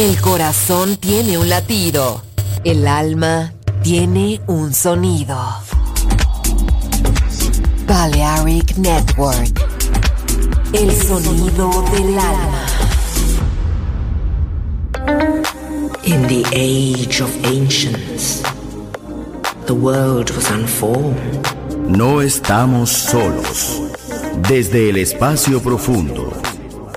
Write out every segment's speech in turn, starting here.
El corazón tiene un latido. El alma tiene un sonido. Balearic Network. El sonido del alma. In the age of ancients, the world was unformed. No estamos solos. Desde el espacio profundo,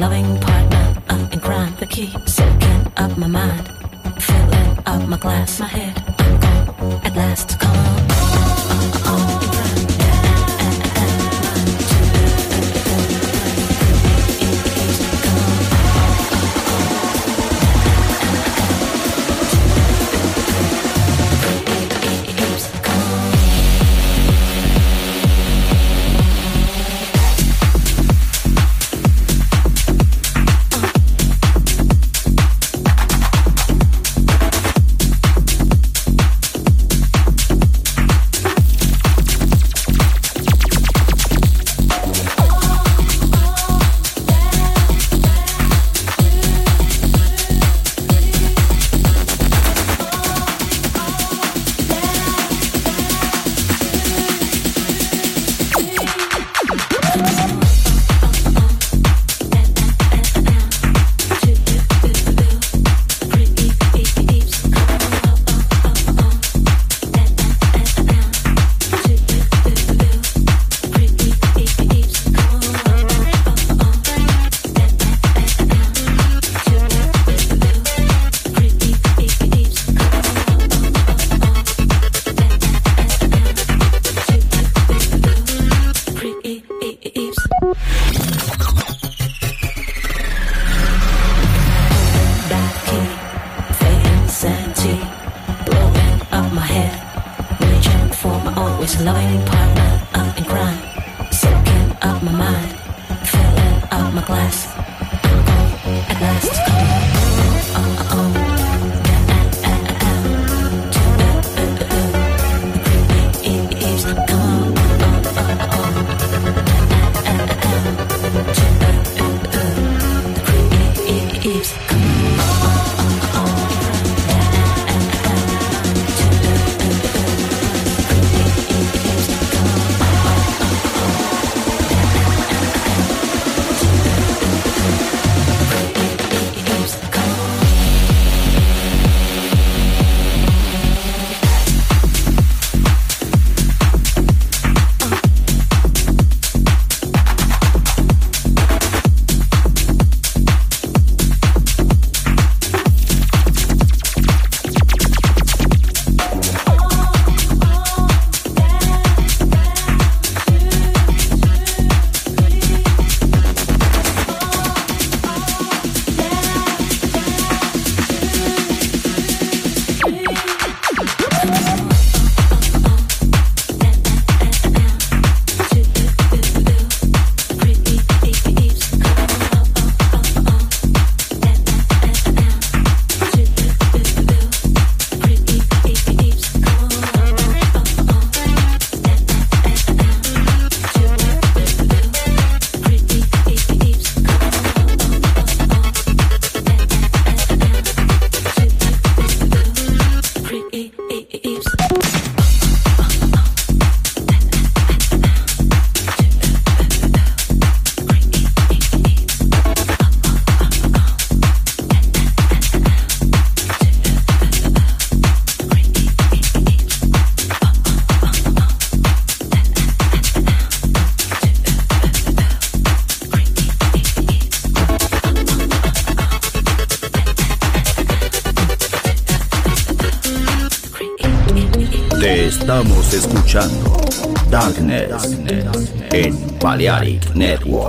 loving partner up in crime. The key soaking up my mind, filling up my glass, my head. I'm gone at last. Come on, on in crime. Estamos escuchando Darkness en Balearic Network.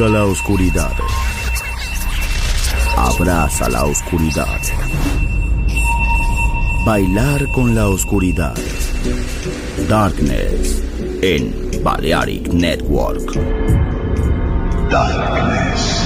La oscuridad, abraza la oscuridad, bailar con la oscuridad. Darkness en Balearic Network. Darkness.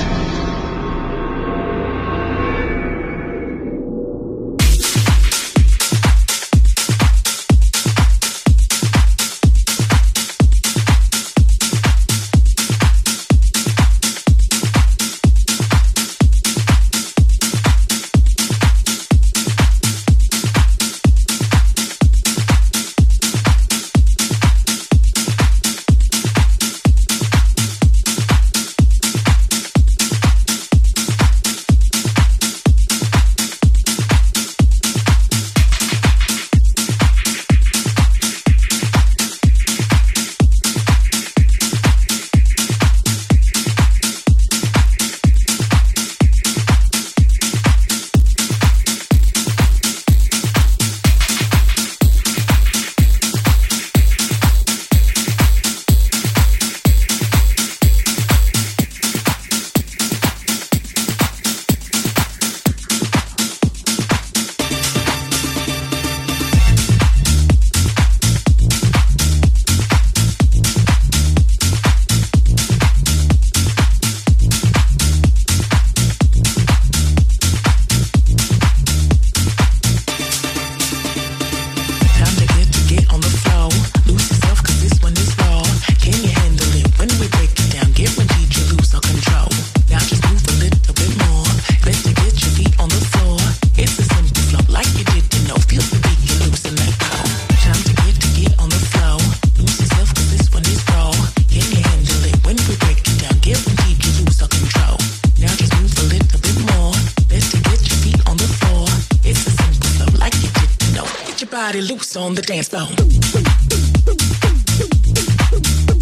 body loose on the dance floor.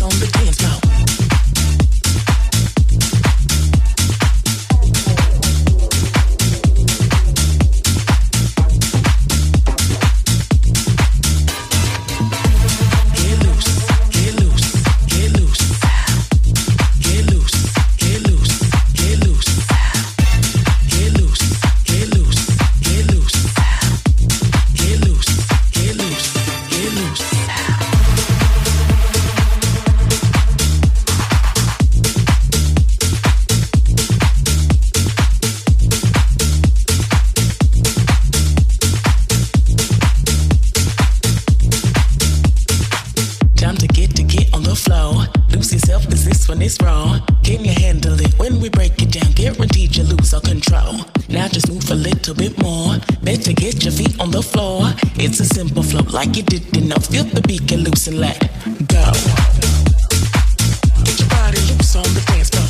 On the dance floor. It's a simple flow, like you did enough. Feel the beat and loose and let go. Get your body loose on the dance floor.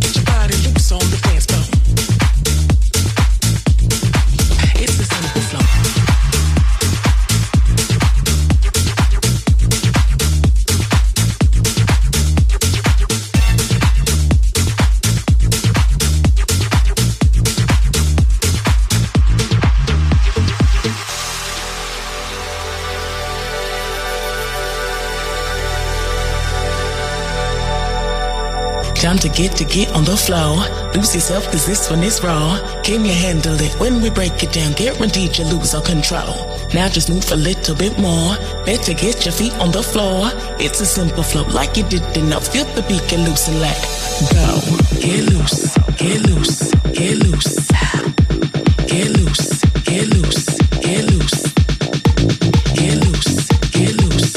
Get your body loose on the dance floor. It's a simple flow. Time to get on the floor. Lose yourself, cause this one is raw. Can you handle it? When we break it down, guaranteed you lose all control. Now just move a little bit more. Better get your feet on the floor. It's a simple flow, like you did enough. Feel the beat, get loose and let go. Get loose, get loose, get loose. Get loose, get loose, get loose. Get loose, get loose, get loose.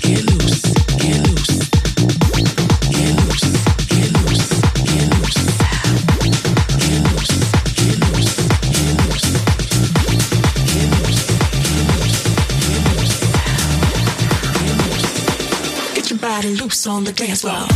Get loose, get loose. Loops on the dance floor.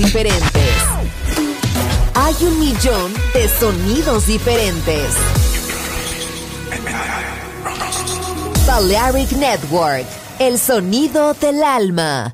diferentes. Hay 1,000,000 de sonidos diferentes. Balearic Network, el sonido del alma.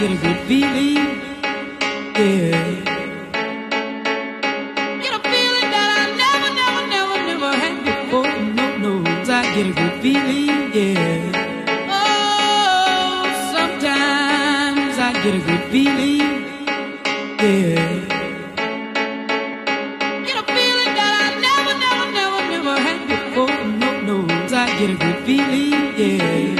get a good feeling, yeah. Get a feeling that I never, never, never, never had before. No, no, I get a good feeling, yeah. Oh, sometimes I get a good feeling, yeah. Get a feeling that I never, never, never, never had before. No, no, I get a good feeling, yeah.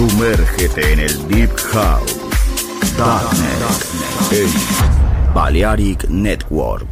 Sumérgete en el Deep House, Darkness, en Balearic Network.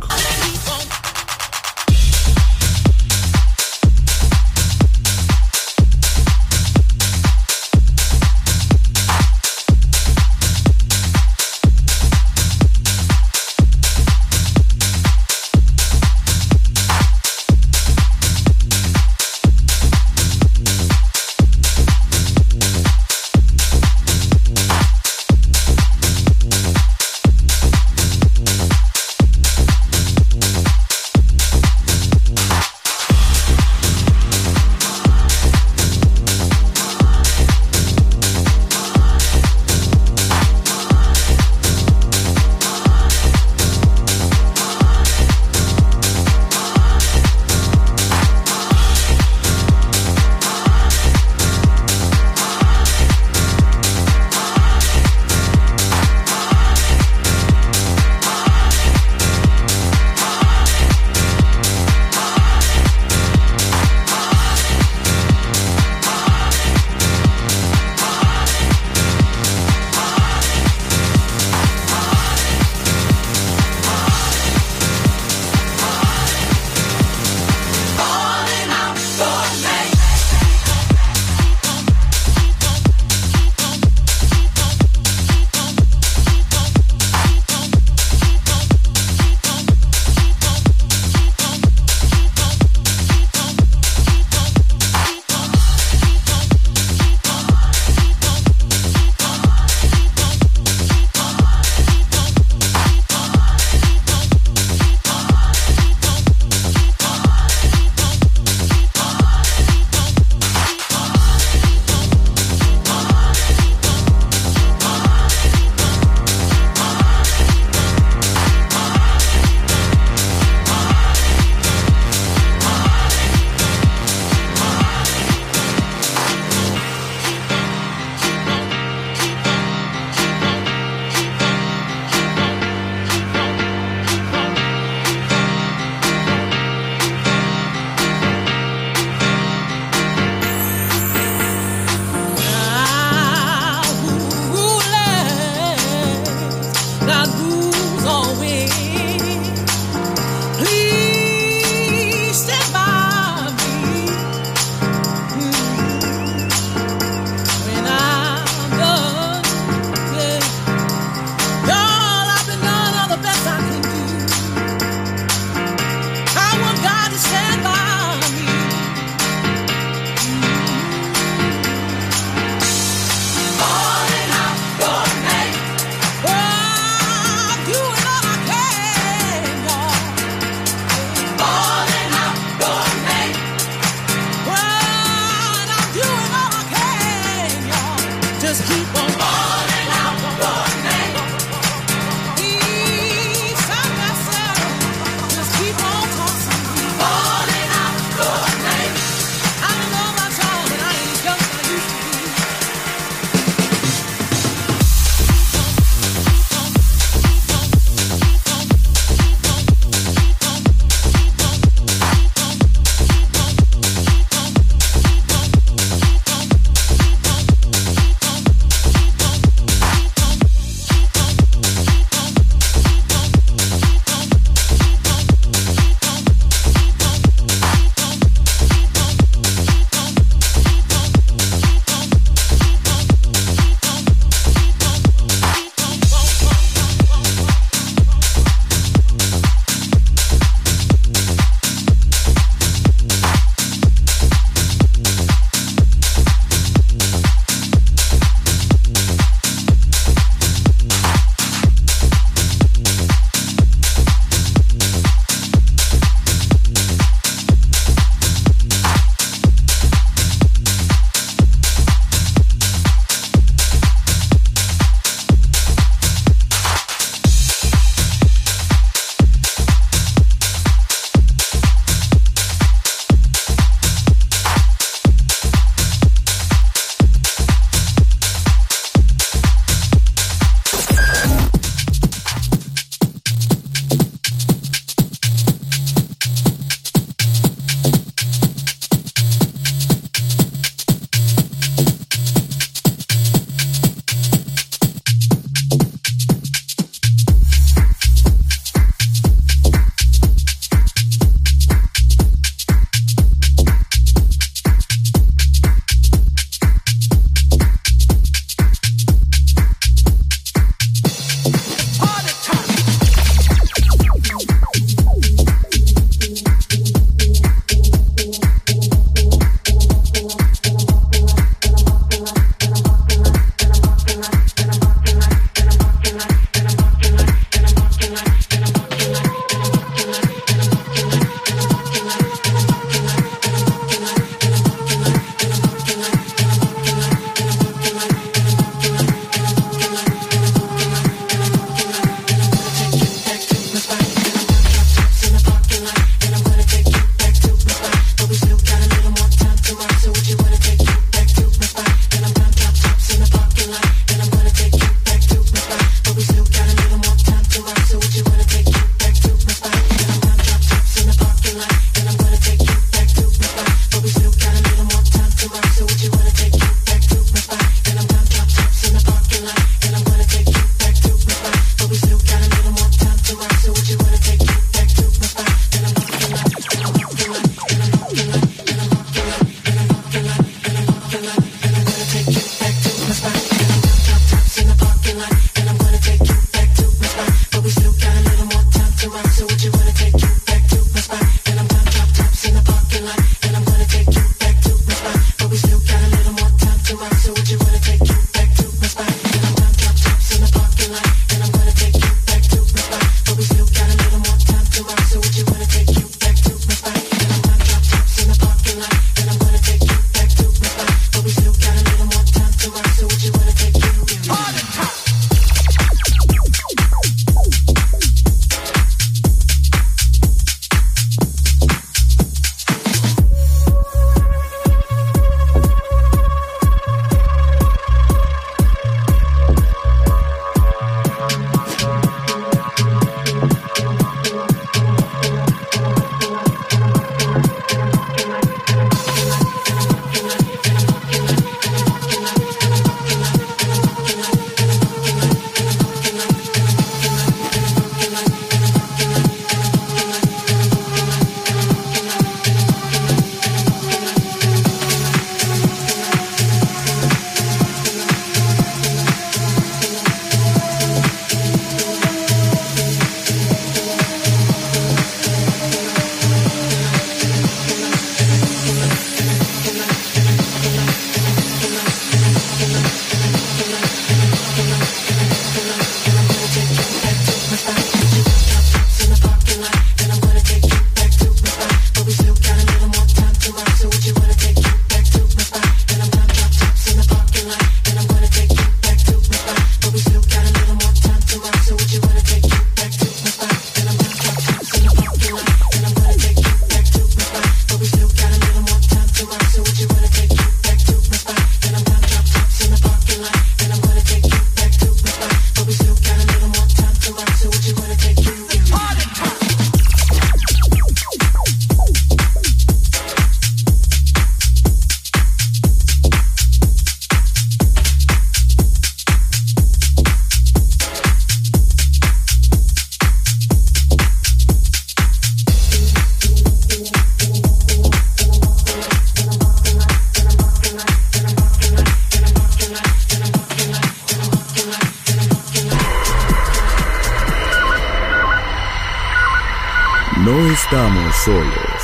estamos solos.